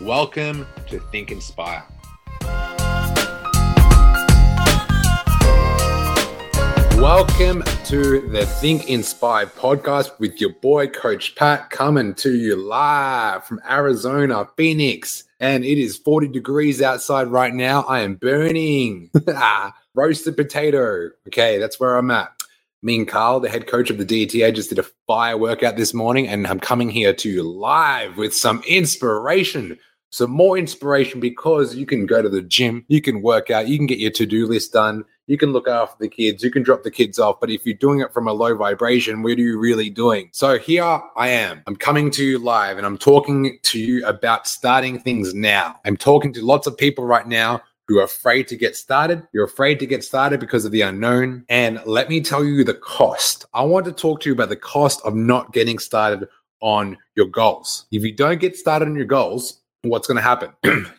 Welcome to Think Inspire. Welcome to the Think Inspire podcast with your boy, Coach Pat, coming to you live from Arizona, Phoenix. And it is 40 degrees outside right now. I am burning. Roasted potato. Okay, that's where I'm at. Me and Carl, the head coach of the DTA, just did a fire workout this morning, and I'm coming here to you live with some inspiration. Some more inspiration, because you can go to the gym, you can work out, you can get your to-do list done, you can look after the kids, you can drop the kids off. But if you're doing it from a low vibration, what are you really doing? So here I am. I'm coming to you live, and I'm talking to you about starting things now. I'm talking to lots of people right now who are afraid to get started. You're afraid to get started because of the unknown. And let me tell you the cost. I want to talk to you about the cost of not getting started on your goals. If you don't get started on your goals, what's going to happen?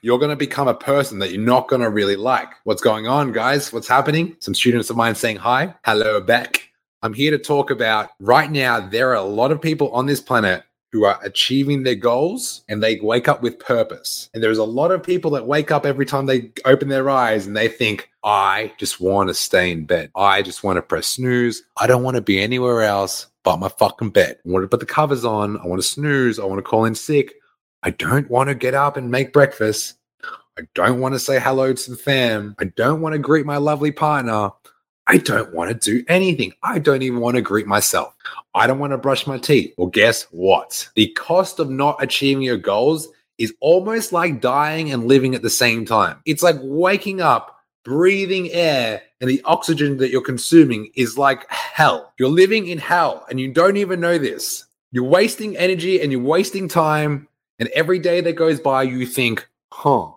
You're going to become a person that you're not going to really like. What's going on, guys? What's happening? Some students of mine saying hi. Hello, back. I'm here to talk about right now, there are a lot of people on this planet who are achieving their goals, and they wake up with purpose. And there's a lot of people that wake up every time they open their eyes and they think, I just want to stay in bed. I just want to press snooze. I don't want to be anywhere else but my fucking bed. I want to put the covers on. I want to snooze. I want to call in sick. I don't want to get up and make breakfast. I don't want to say hello to the fam. I don't want to greet my lovely partner. I don't want to do anything. I don't even want to greet myself. I don't want to brush my teeth. Well, guess what? The cost of not achieving your goals is almost like dying and living at the same time. It's like waking up, breathing air, and the oxygen that you're consuming is like hell. You're living in hell, and you don't even know this. You're wasting energy and you're wasting time. And every day that goes by, you think,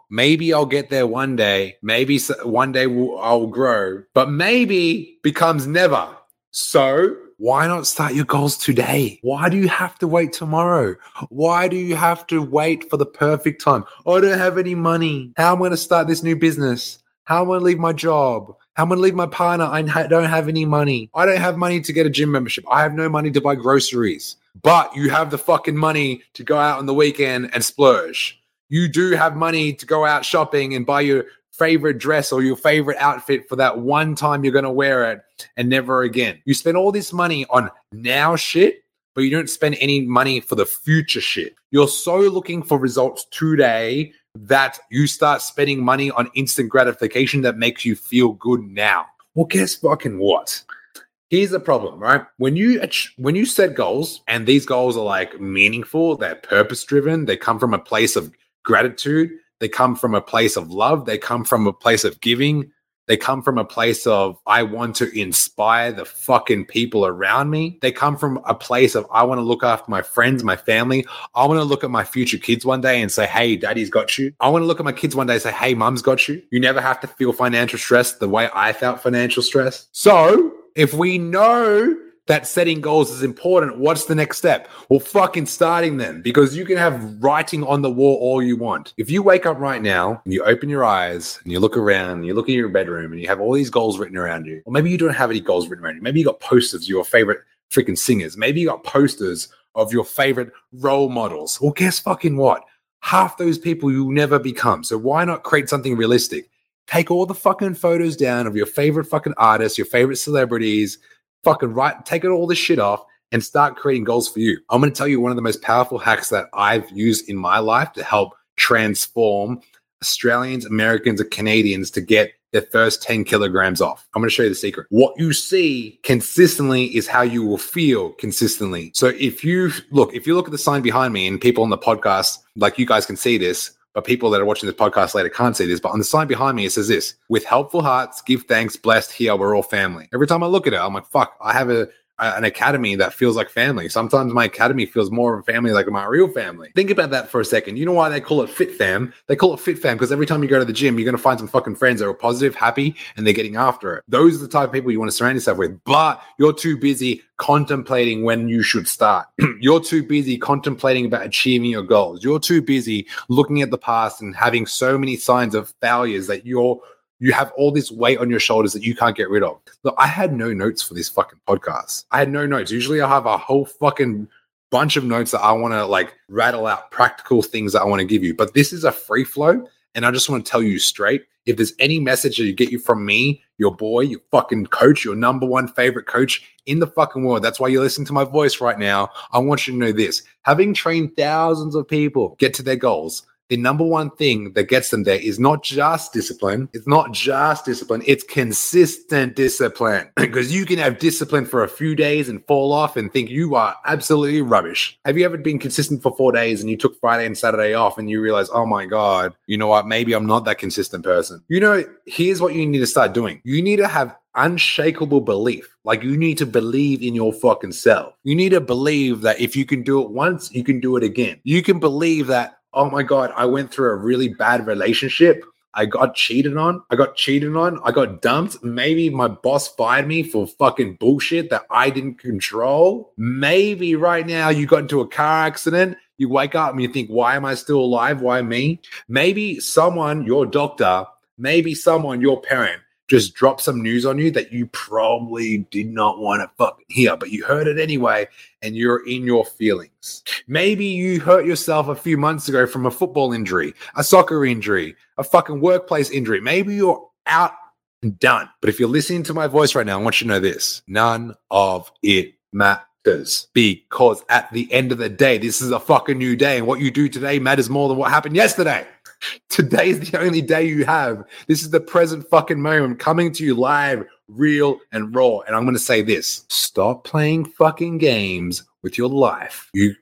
maybe I'll get there one day. Maybe one day I'll grow, but maybe becomes never. So why not start your goals today? Why do you have to wait tomorrow? Why do you have to wait for the perfect time? Oh, I don't have any money. How am I going to start this new business? How am I going to leave my job? How am I going to leave my partner? I don't have any money. I don't have money to get a gym membership. I have no money to buy groceries. But you have the fucking money to go out on the weekend and splurge. You do have money to go out shopping and buy your favorite dress or your favorite outfit for that one time you're going to wear it and never again. You spend all this money on now shit, but you don't spend any money for the future shit. You're so looking for results today that you start spending money on instant gratification that makes you feel good now. Well, guess fucking what? Here's the problem, right? When you set goals, and these goals are like meaningful, they're purpose-driven, they come from a place of gratitude, they come from a place of love, they come from a place of giving, they come from a place of I want to inspire the fucking people around me. They come from a place of I want to look after my friends, my family. I want to look at my future kids one day and say, hey, daddy's got you. I want to look at my kids one day and say, hey, mum's got you. You never have to feel financial stress the way I felt financial stress. So if we know that setting goals is important, what's the next step? Well, fucking starting them, because you can have writing on the wall all you want. If you wake up right now and you open your eyes and you look around and you look at your bedroom and you have all these goals written around you, or maybe you don't have any goals written around you. Maybe you got posters of your favorite freaking singers. Maybe you got posters of your favorite role models. Well, guess fucking what? Half those people you'll never become. So why not create something realistic? Take all the fucking photos down of your favorite fucking artists, your favorite celebrities, fucking right, take all this shit off and start creating goals for you. I'm going to tell you one of the most powerful hacks that I've used in my life to help transform Australians, Americans, and Canadians to get their first 10 kilograms off. I'm going to show you the secret. What you see consistently is how you will feel consistently. So if you look at the sign behind me, and people on the podcast, like you guys can see this, but people that are watching this podcast later can't see this, but on the sign behind me, it says this: with helpful hearts, give thanks, blessed, here, we're all family. Every time I look at it, I'm like, fuck, I have a an academy that feels like family. Sometimes my academy feels more of a family, like my real family. Think about that for a second. You know why they call it Fit Fam? They call it Fit Fam because every time you go to the gym, you're going to find some fucking friends that are positive, happy, and they're getting after it. Those are the type of people you want to surround yourself with, but you're too busy contemplating when you should start. You're too busy contemplating about achieving your goals. You're too busy looking at the past and having so many signs of failures that you have all this weight on your shoulders that you can't get rid of. Look, I had no notes for this fucking podcast. I had no notes. Usually I have a whole fucking bunch of notes that I want to like rattle out practical things that I want to give you. But this is a free flow. And I just want to tell you straight, if there's any message that you get you from me, your boy, your fucking coach, your number one favorite coach in the fucking world, that's why you're listening to my voice right now. I want you to know this. Having trained thousands of people get to their goals, the number one thing that gets them there is not just discipline. It's not just discipline. It's consistent discipline because you can have discipline for a few days and fall off and think you are absolutely rubbish. Have you ever been consistent for 4 days and you took Friday and Saturday off and you realize, oh my God, you know what? Maybe I'm not that consistent person. You know, here's what you need to start doing. You need to have unshakable belief. Like you need to believe in your fucking self. You need to believe that if you can do it once, you can do it again. You can believe that, oh my God, I went through a really bad relationship. I got cheated on. I got dumped. Maybe my boss fired me for fucking bullshit that I didn't control. Maybe right now you got into a car accident. You wake up and you think, why am I still alive? Why me? Maybe someone, your doctor, maybe someone, your parent, just drop some news on you that you probably did not want to fucking hear, but you heard it anyway, and you're in your feelings. Maybe you hurt yourself a few months ago from a football injury, a soccer injury, a fucking workplace injury. Maybe you're out and done. But if you're listening to my voice right now, I want you to know this. None of it matters because at the end of the day, this is a fucking new day, and what you do today matters more than what happened yesterday. Today is the only day you have. This is the present fucking moment coming to you live, real and raw. And I'm going to say this. Stop playing fucking games with your life. You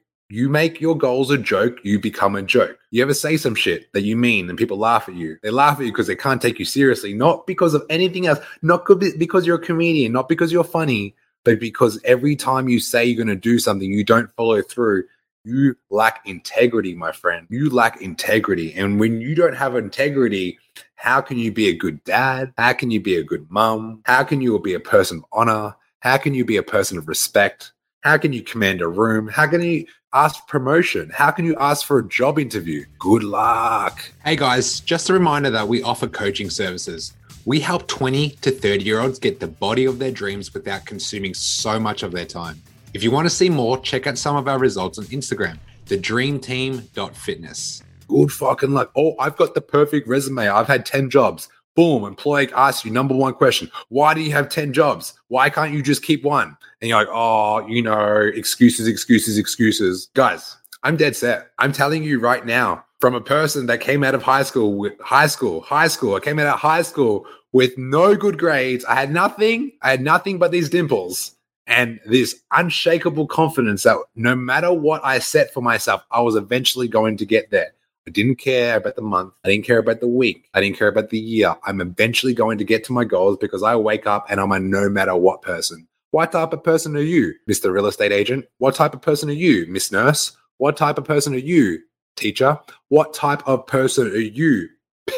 make your goals a joke. You become a joke. You ever say some shit that you mean and people laugh at you? They laugh at you because they can't take you seriously. Not because of anything else. Not because you're a comedian. Not because you're funny. But because every time you say you're going to do something, you don't follow through. You lack integrity, my friend. You lack integrity. And when you don't have integrity, how can you be a good dad? How can you be a good mom? How can you be a person of honor? How can you be a person of respect? How can you command a room? How can you ask for promotion? How can you ask for a job interview? Good luck. Hey guys, just a reminder that we offer coaching services. We help 20 to 30-year-olds get the body of their dreams without consuming so much of their time. If you want to see more, check out some of our results on Instagram, thedreamteam.fitness. Good fucking luck. Oh, I've got the perfect resume. I've had 10 jobs. Boom. Employer asks you number one question. Why do you have 10 jobs? Why can't you just keep one? And you're like, oh, you know, excuses. Guys, I'm dead set. I'm telling you right now, from a person that came out of high school. I came out of high school with no good grades. I had nothing but these dimples. And this unshakable confidence that no matter what I set for myself, I was eventually going to get there. I didn't care about the month. I didn't care about the week. I didn't care about the year. I'm eventually going to get to my goals because I wake up and I'm a no matter what person. What type of person are you, Mr. Real Estate Agent? What type of person are you, Miss Nurse? What type of person are you, Teacher? What type of person are you,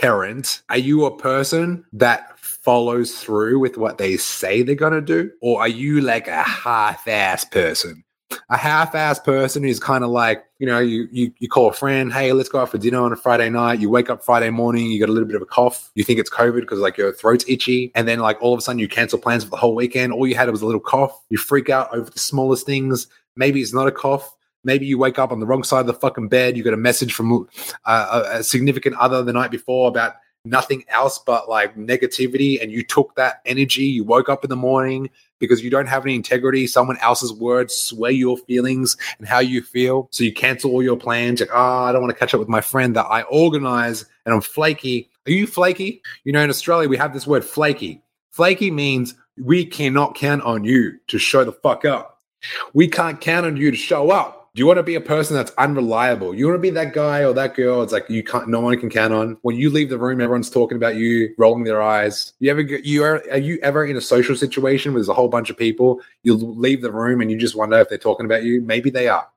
Parent? Are you a person that follows through with what they say they're going to do? Or are you like a half-ass person? A half-ass person is kind of like, you know, you call a friend, hey, let's go out for dinner on a Friday night. You wake up Friday morning, you got a little bit of a cough. You think it's COVID because like your throat's itchy. And then like all of a sudden you cancel plans for the whole weekend. All you had was a little cough. You freak out over the smallest things. Maybe it's not a cough. Maybe you wake up on the wrong side of the fucking bed. You got a message from a significant other the night before about nothing else but like negativity, and you took that energy. You woke up in the morning because you don't have any integrity. Someone else's words sway your feelings and how you feel. So you cancel all your plans. Like, I don't want to catch up with my friend that I organize, and I'm flaky. Are you flaky? You know, in Australia, we have this word flaky. Flaky means we cannot count on you to show the fuck up. We can't count on you to show up. You want to be a person that's unreliable. You want to be that guy or that girl. It's like you can't. No one can count on. When you leave the room, everyone's talking about you, rolling their eyes. Are you ever in a social situation where there's a whole bunch of people? You leave the room and you just wonder if they're talking about you. Maybe they are.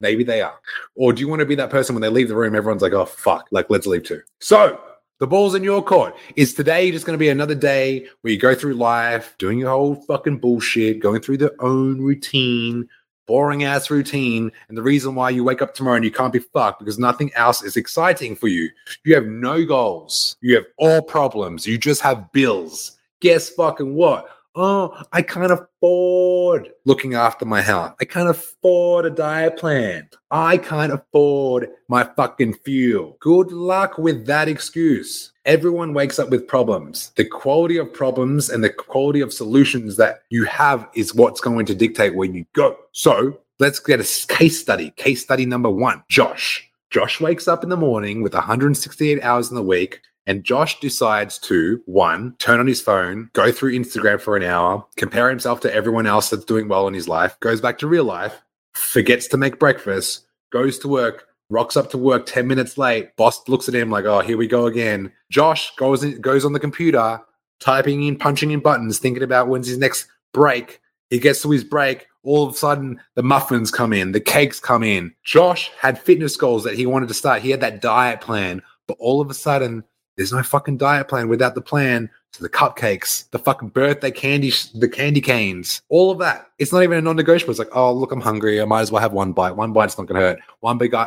Or do you want to be that person when they leave the room? Everyone's like, oh fuck, like let's leave too. So the ball's in your court. Is today just going to be another day where you go through life doing your whole fucking bullshit, going through their own routine? Boring ass routine, and the reason why you wake up tomorrow and you can't be fucked because nothing else is exciting for you. You have no goals. You have all problems. You just have bills. Guess fucking what? Oh, I can't afford looking after my health. I can't afford a diet plan. I can't afford my fucking fuel. Good luck with that excuse. Everyone wakes up with problems. The quality of problems and the quality of solutions that you have is what's going to dictate where you go. So let's get a case study. Case study number one, Josh. Josh wakes up in the morning with 168 hours in the week. And Josh decides to, one, turn on his phone, go through Instagram for an hour, compare himself to everyone else that's doing well in his life, goes back to real life, forgets to make breakfast, goes to work, rocks up to work 10 minutes late. Boss looks at him like, oh, here we go again. Josh goes on the computer, typing in, punching in buttons, thinking about when's his next break. He gets to his break. All of a sudden, the muffins come in, the cakes come in. Josh had fitness goals that he wanted to start. He had that diet plan, but all of a sudden, there's no fucking diet plan without the plan. So the cupcakes, the fucking birthday candy, the candy canes, all of that. It's not even a non-negotiable. It's like, oh, look, I'm hungry. I might as well have one bite. One bite's not going to hurt.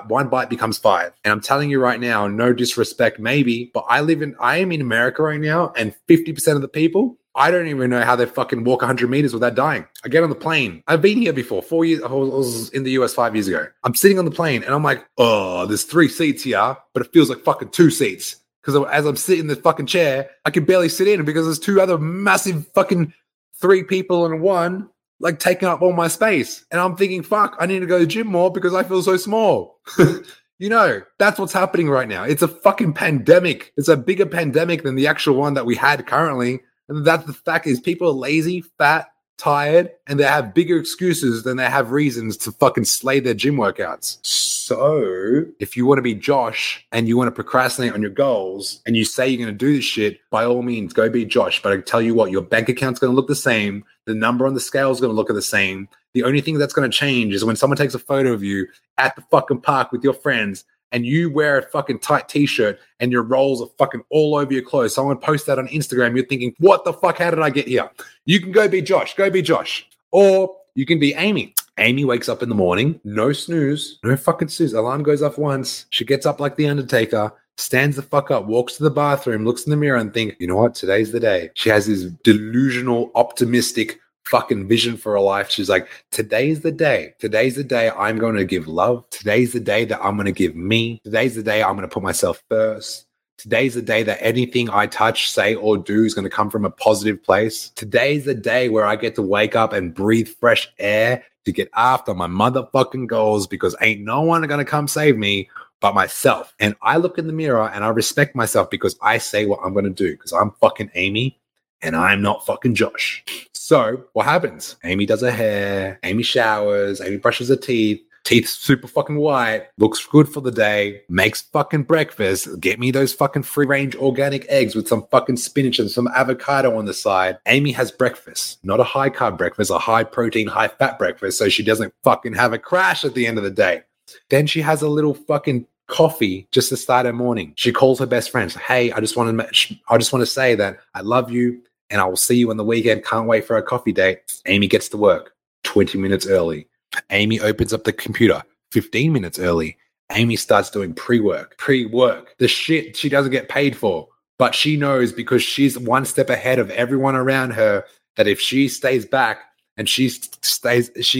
One bite becomes five. And I'm telling you right now, no disrespect maybe, but I am in America right now, and 50% of the people, I don't even know how they fucking walk 100 meters without dying. I get on the plane. I've been here before. 4 years. I was in the US 5 years ago. I'm sitting on the plane and I'm like, oh, there's 3 seats here, but it feels like fucking 2 seats. Because as I'm sitting in the fucking chair, I can barely sit in because there's 2 other massive fucking 3 people and one, like, taking up all my space. And I'm thinking, fuck, I need to go to the gym more because I feel so small. You know, that's what's happening right now. It's a fucking pandemic. It's a bigger pandemic than the actual one that we had currently. And that's the fact is people are lazy, fat, tired, and they have bigger excuses than they have reasons to fucking slay their gym workouts. So if you want to be Josh and you want to procrastinate on your goals and you say you're going to do this shit, by all means, go be Josh. But I tell you what, your bank account's going to look the same. The number on the scale is going to look the same. The only thing that's going to change is when someone takes a photo of you at the fucking park with your friends and you wear a fucking tight t-shirt and your rolls are fucking all over your clothes. Someone posts that on Instagram. You're thinking, what the fuck? How did I get here? You can go be Josh. Go be Josh. Or you can be Amy. Amy wakes up in the morning. No snooze. No fucking snooze. Alarm goes off once. She gets up like The Undertaker, stands the fuck up, walks to the bathroom, looks in the mirror and thinks, you know what? Today's the day. She has this delusional, optimistic fucking vision for her life. She's like, today's the day. Today's the day I'm going to give love. Today's the day that I'm going to give me. Today's the day I'm going to put myself first. Today's the day that anything I touch, say, or do is going to come from a positive place. Today's the day where I get to wake up and breathe fresh air to get after my motherfucking goals because ain't no one going to come save me but myself. And I look in the mirror and I respect myself because I say what I'm going to do because I'm fucking Amy and I'm not fucking Josh. So what happens? Amy does her hair. Amy showers. Amy brushes her teeth. Teeth super fucking white, looks good for the day, makes fucking breakfast, get me those fucking free-range organic eggs with some fucking spinach and some avocado on the side. Amy has breakfast, not a high-carb breakfast, a high-protein, high-fat breakfast, so she doesn't fucking have a crash at the end of the day. Then she has a little fucking coffee just to start her morning. She calls her best friends. Hey, I just want to say that I love you and I will see you on the weekend. Can't wait for our coffee date. Amy gets to work 20 minutes early. Amy opens up the computer 15 minutes early. Amy starts doing pre-work, the shit she doesn't get paid for, but she knows because she's one step ahead of everyone around her that if she stays back and she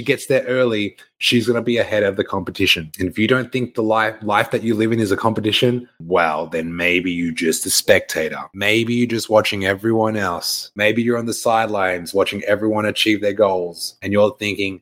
gets there early, she's going to be ahead of the competition. And if you don't think the life that you live in is a competition, well, then maybe you're just a spectator. Maybe you're just watching everyone else. Maybe you're on the sidelines watching everyone achieve their goals and you're thinking,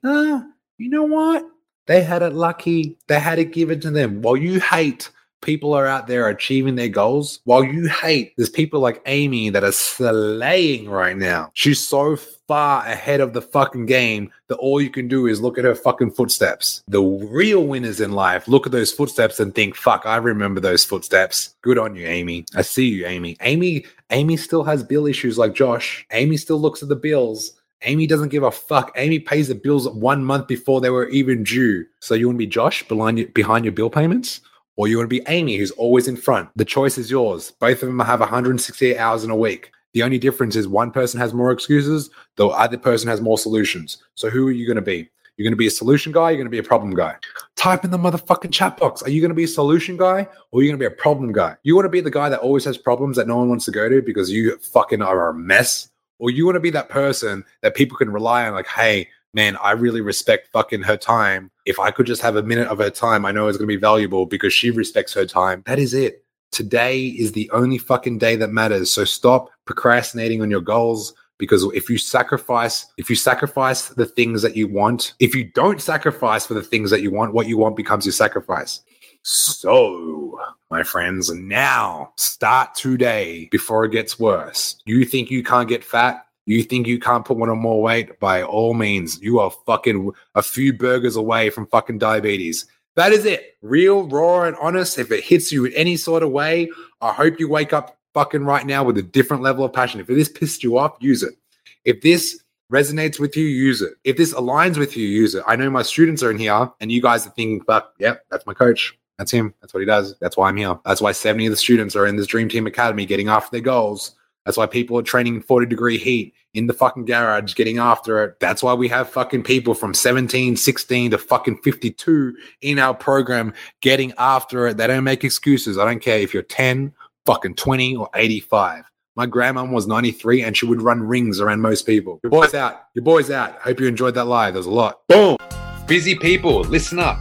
you know what? They had it lucky. They had it given to them. Well, you hate people are out there achieving their goals. While you hate, there's people like Amy that are slaying right now. She's so far ahead of the fucking game that all you can do is look at her fucking footsteps. The real winners in life look at those footsteps and think, fuck, I remember those footsteps. Good on you, Amy. I see you, Amy. Amy still has bill issues like Josh. Amy still looks at the bills. Amy doesn't give a fuck. Amy pays the bills 1 month before they were even due. So you want to be Josh behind your bill payments? Or you want to be Amy, who's always in front? The choice is yours. Both of them have 168 hours in a week. The only difference is one person has more excuses, the other person has more solutions. So who are you going to be? You're going to be a solution guy, you're going to be a problem guy. Type in the motherfucking chat box. Are you going to be a solution guy or are you going to be a problem guy? You want to be the guy that always has problems that no one wants to go to because you fucking are a mess? Or you want to be that person that people can rely on, like, hey, man, I really respect fucking her time. If I could just have a minute of her time, I know it's going to be valuable because she respects her time. That is it. Today is the only fucking day that matters. So stop procrastinating on your goals, because if you sacrifice the things that you want, if you don't sacrifice for the things that you want, what you want becomes your sacrifice. So, my friends, now start today before it gets worse. You think you can't get fat? You think you can't put on more weight? By all means, you are fucking a few burgers away from fucking diabetes. That is it. Real, raw, and honest. If it hits you in any sort of way, I hope you wake up fucking right now with a different level of passion. If this pissed you off, use it. If this resonates with you, use it. If this aligns with you, use it. I know my students are in here and you guys are thinking, fuck, yep, that's my coach. That's him. That's what he does. That's why I'm here. That's why 70 of the students are in this Dream Team Academy getting after their goals. That's why people are training in 40-degree heat in the fucking garage, getting after it. That's why we have fucking people from 17, 16 to fucking 52 in our program getting after it. They don't make excuses. I don't care if you're 10, fucking 20, or 85. My grandma was 93 and she would run rings around most people. Your boy's out. Your boy's out. Hope you enjoyed that live. There's a lot. Boom. Busy people, listen up.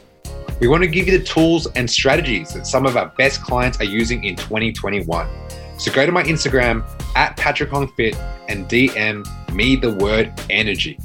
We want to give you the tools and strategies that some of our best clients are using in 2021. So go to my Instagram, @PatrickHongFit, and DM me the word energy.